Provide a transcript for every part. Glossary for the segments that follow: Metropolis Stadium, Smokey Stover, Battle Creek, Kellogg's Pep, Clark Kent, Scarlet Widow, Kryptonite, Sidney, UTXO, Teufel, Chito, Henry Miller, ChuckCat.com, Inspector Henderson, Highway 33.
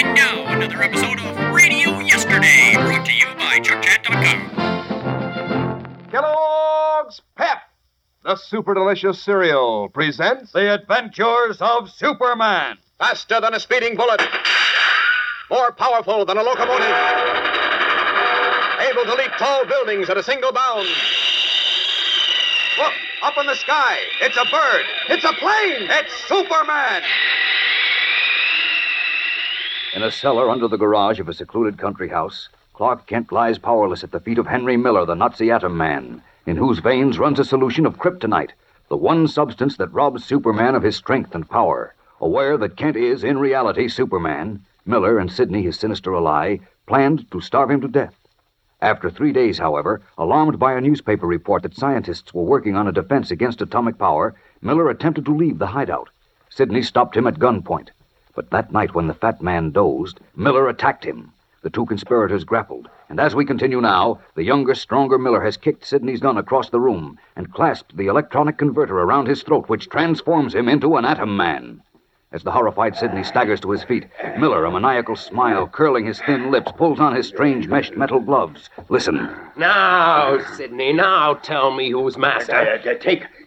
And now, another episode of Radio Yesterday, brought to you by ChuckCat.com. Kellogg's Pep, the super delicious cereal, presents The Adventures of Superman. Faster than a speeding bullet, more powerful than a locomotive, able to leap tall buildings at a single bound. Look, up in the sky, it's a bird, it's a plane, it's Superman! In a cellar under the garage of a secluded country house, Clark Kent lies powerless at the feet of Henry Miller, the Nazi atom man, in whose veins runs a solution of kryptonite, the one substance that robs Superman of his strength and power. Aware that Kent is, in reality, Superman, Miller and Sidney, his sinister ally, planned to starve him to death. After 3 days, however, alarmed by a newspaper report that scientists were working on a defense against atomic power, Miller attempted to leave the hideout. Sidney stopped him at gunpoint. But that night when the fat man dozed, Miller attacked him. The two conspirators grappled, and as we continue now, the younger, stronger Miller has kicked Sidney's gun across the room and clasped the electronic converter around his throat, which transforms him into an atom man. As the horrified Sidney staggers to his feet, Miller, a maniacal smile curling his thin lips, pulls on his strange meshed metal gloves. Listen. Now, Sidney, now tell me who's master.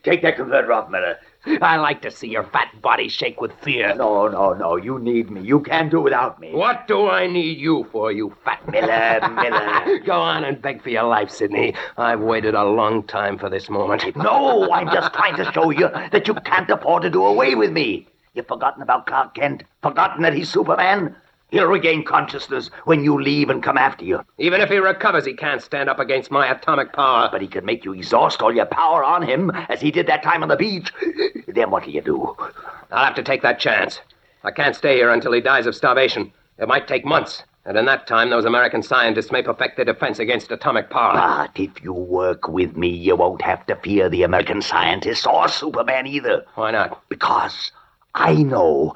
Take that converter off, Miller. I like to see your fat body shake with fear. No. You need me. You can't do without me. What do I need you for, you fat Miller? Go on and beg for your life, Sidney. I've waited a long time for this moment. No, I'm just trying to show you that you can't afford to do away with me. You've forgotten about Clark Kent? Forgotten that he's Superman? He'll regain consciousness when you leave and come after you. Even if he recovers, he can't stand up against my atomic power. But he can make you exhaust all your power on him, as he did that time on the beach. Then what'll you do? I'll have to take that chance. I can't stay here until he dies of starvation. It might take months. And in that time, those American scientists may perfect their defense against atomic power. But if you work with me, you won't have to fear the American scientists or Superman either. Why not? Because I know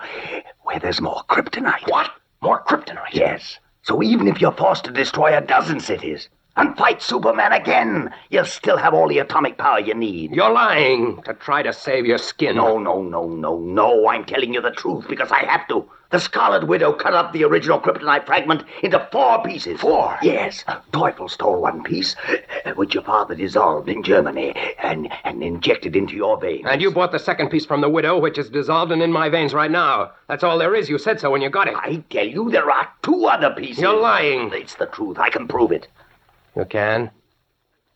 where there's more kryptonite. What? More kryptonite? Yes. So even if you're forced to destroy a dozen cities and fight Superman again, you'll still have all the atomic power you need. You're lying to try to save your skin. No. I'm telling you the truth because I have to. The Scarlet Widow cut up the original kryptonite fragment into 4 pieces. 4? Yes. Teufel stole 1 piece, which your father dissolved in Germany and injected into your veins. And you bought the 2nd piece from the Widow, which is dissolved and in my veins right now. That's all there is. You said so when you got it. I tell you, there are 2 other pieces. You're lying. It's the truth. I can prove it. You can?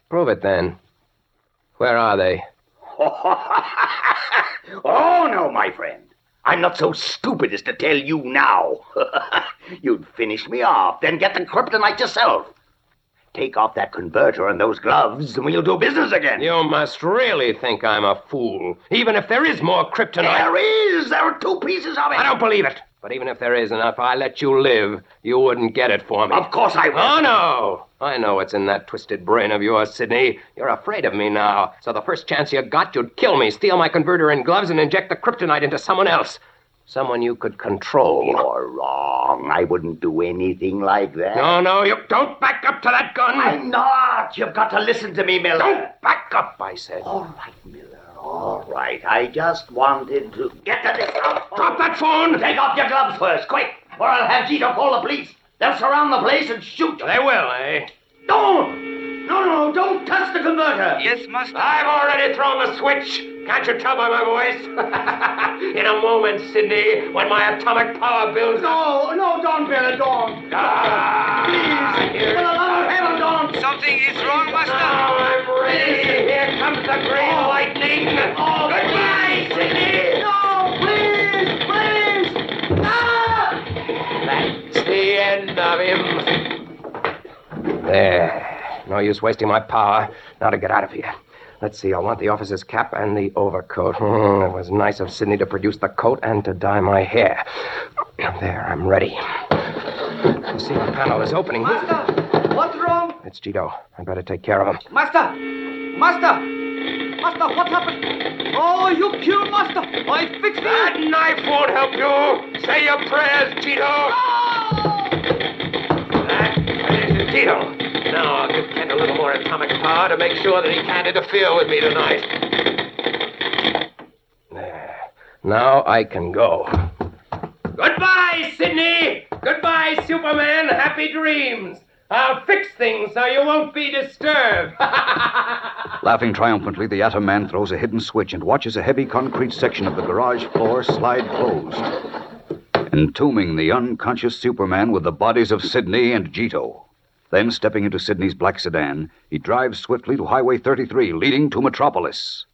Prove it, then. Where are they? Oh, no, my friend. I'm not so stupid as to tell you now. You'd finish me off, then get the kryptonite yourself. Take off that converter and those gloves, and we'll do business again. You must really think I'm a fool, even if there is more kryptonite. There is! There are 2 pieces of it. I don't believe it. But even if there is, and if I let you live, you wouldn't get it for me. Of course I will. Oh, no. I know what's in that twisted brain of yours, Sidney. You're afraid of me now. So the first chance you got, you'd kill me, steal my converter and gloves, and inject the kryptonite into someone else. Someone you could control. You're wrong. I wouldn't do anything like that. No, you don't back up to that gun. I'm not. You've got to listen to me, Miller. Don't back up, I said. All right, Miller. All right, I just wanted to get to this house. Drop that phone! Take off your gloves first, quick, or I'll have Chito call the police. They'll surround the place and shoot you. They will, eh? Don't! No, don't touch the converter. Yes, master. I've already thrown the switch. Can't you tell by my voice? In a moment, Sidney, when my atomic power builds up. No, don't, Billy, don't. Please. For the love of heaven, don't. Something is wrong, master. Now I'm ready. Here comes the green lightning. Goodbye, Sidney. No, please. No! That's the end of him. There. No use wasting my power. Now to get out of here. Let's see, I want the officer's cap and the overcoat. It was nice of Sidney to produce the coat and to dye my hair. There, I'm ready. I see the panel is opening. Master, what's wrong? It's Chito. I'd better take care of him. Master, what happened? Oh, you killed Master. I fixed it. That knife won't help you. Say your prayers, Chito. No! That finishes Chito. Now, I'll give Kent a little more atomic power to make sure that he can't interfere with me tonight. There. Now I can go. Goodbye, Sidney! Goodbye! Goodbye, Superman. Happy dreams. I'll fix things so you won't be disturbed. Laughing triumphantly, the atom man throws a hidden switch and watches a heavy concrete section of the garage floor slide closed, entombing the unconscious Superman with the bodies of Sidney and Chito. Then, stepping into Sidney's black sedan, he drives swiftly to Highway 33, leading to Metropolis.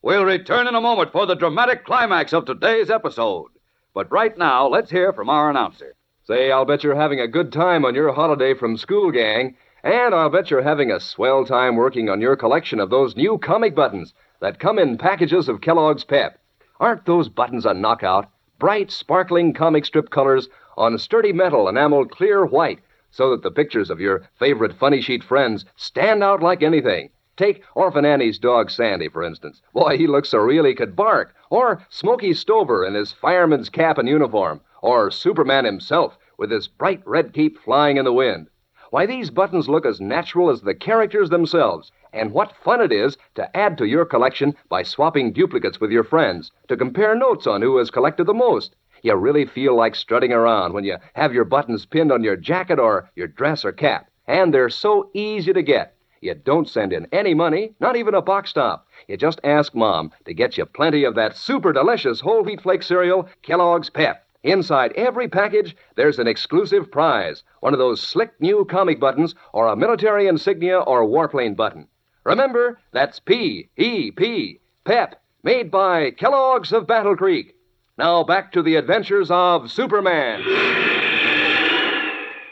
We'll return in a moment for the dramatic climax of today's episode. But right now, let's hear from our announcer. Say, I'll bet you're having a good time on your holiday from school, gang. And I'll bet you're having a swell time working on your collection of those new comic buttons that come in packages of Kellogg's Pep. Aren't those buttons a knockout? Bright, sparkling comic strip colors on sturdy metal enameled clear white so that the pictures of your favorite funny sheet friends stand out like anything. Take Orphan Annie's dog, Sandy, for instance. Boy, he looks so real he could bark. Or Smokey Stover in his fireman's cap and uniform. Or Superman himself, with his bright red cape flying in the wind. Why, these buttons look as natural as the characters themselves. And what fun it is to add to your collection by swapping duplicates with your friends, to compare notes on who has collected the most. You really feel like strutting around when you have your buttons pinned on your jacket or your dress or cap. And they're so easy to get. You don't send in any money, not even a box top. You just ask Mom to get you plenty of that super delicious whole wheat flake cereal, Kellogg's Pep. Inside every package, there's an exclusive prize, one of those slick new comic buttons or a military insignia or warplane button. Remember, that's P-E-P, Pep, made by Kellogg's of Battle Creek. Now back to the adventures of Superman.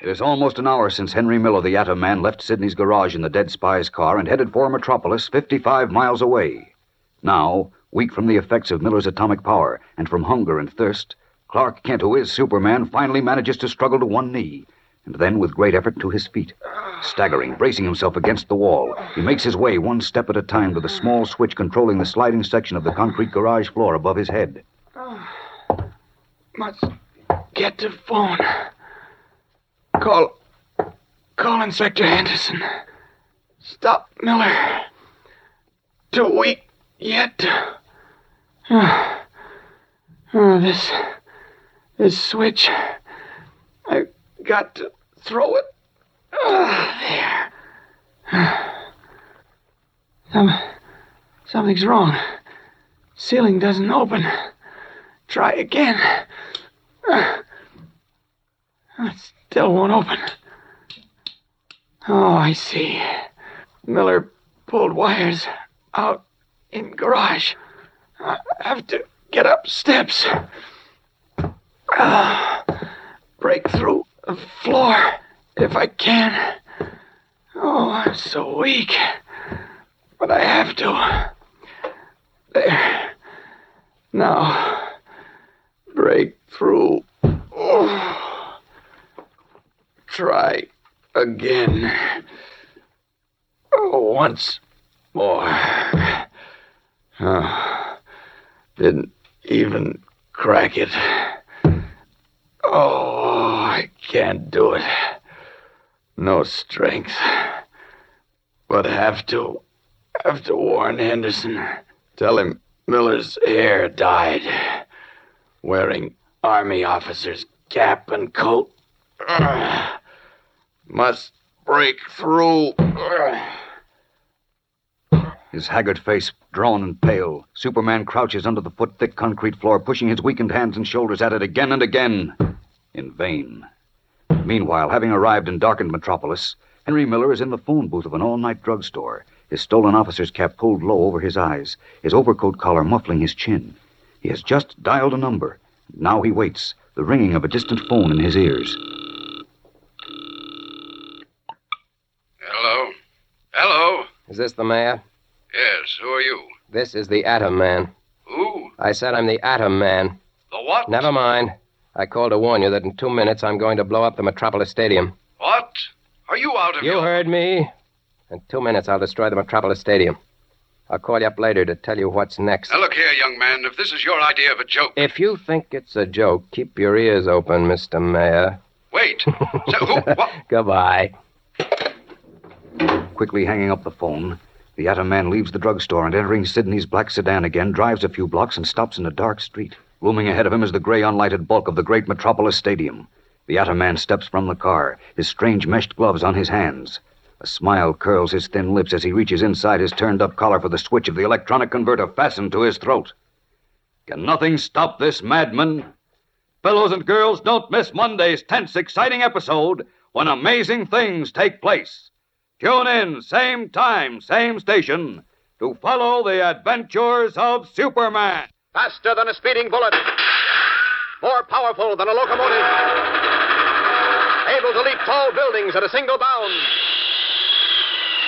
It is almost an hour since Henry Miller, the atom man, left Sidney's garage in the dead spy's car and headed for Metropolis, 55 miles away. Now, weak from the effects of Miller's atomic power and from hunger and thirst, Clark Kent, who is Superman, finally manages to struggle to one knee, and then, with great effort, to his feet. Staggering, bracing himself against the wall, he makes his way one step at a time to the small switch controlling the sliding section of the concrete garage floor above his head. Must get the phone. Call Inspector Henderson. Stop Miller. Too weak yet. This switch, I've got to throw it. There. Something's wrong. Ceiling doesn't open. Try again. It still won't open. Oh, I see. Miller pulled wires out in garage. I have to get up steps. Break through the floor if I can. Oh, I'm so weak. But I have to. There. Now. Break through. Oh. Try again. Oh, once more. Oh, didn't even crack it. Oh, I can't do it. No strength. But have to warn Henderson. Tell him Miller's hair died. Wearing army officer's cap and coat. Must break through. His haggard face drawn and pale, Superman crouches under the foot-thick concrete floor, pushing his weakened hands and shoulders at it again and again. In vain. Meanwhile, having arrived in darkened Metropolis, Henry Miller is in the phone booth of an all-night drugstore, his stolen officer's cap pulled low over his eyes, his overcoat collar muffling his chin. He has just dialed a number. Now he waits, the ringing of a distant phone in his ears. Hello? Hello? Is this the mayor? Yes, who are you? This is the Atom Man. Who? I said I'm the Atom Man. The what? Never mind. I called to warn you that in 2 minutes I'm going to blow up the Metropolis Stadium. What? Are you out of your... You heard me. In 2 minutes I'll destroy the Metropolis Stadium. I'll call you up later to tell you what's next. Now, look here, young man. If this is your idea of a joke... If you think it's a joke, keep your ears open, Mr. Mayor. Wait. So who... What? Goodbye. Quickly hanging up the phone, the atom man leaves the drugstore and, entering Sidney's black sedan again, drives a few blocks and stops in a dark street. Looming ahead of him is the gray, unlighted bulk of the great Metropolis Stadium. The outer man steps from the car, his strange meshed gloves on his hands. A smile curls his thin lips as he reaches inside his turned-up collar for the switch of the electronic converter fastened to his throat. Can nothing stop this madman? Fellows and girls, don't miss Monday's tense, exciting episode when amazing things take place. Tune in, same time, same station, to follow the adventures of Superman. Faster than a speeding bullet. More powerful than a locomotive. Able to leap tall buildings at a single bound.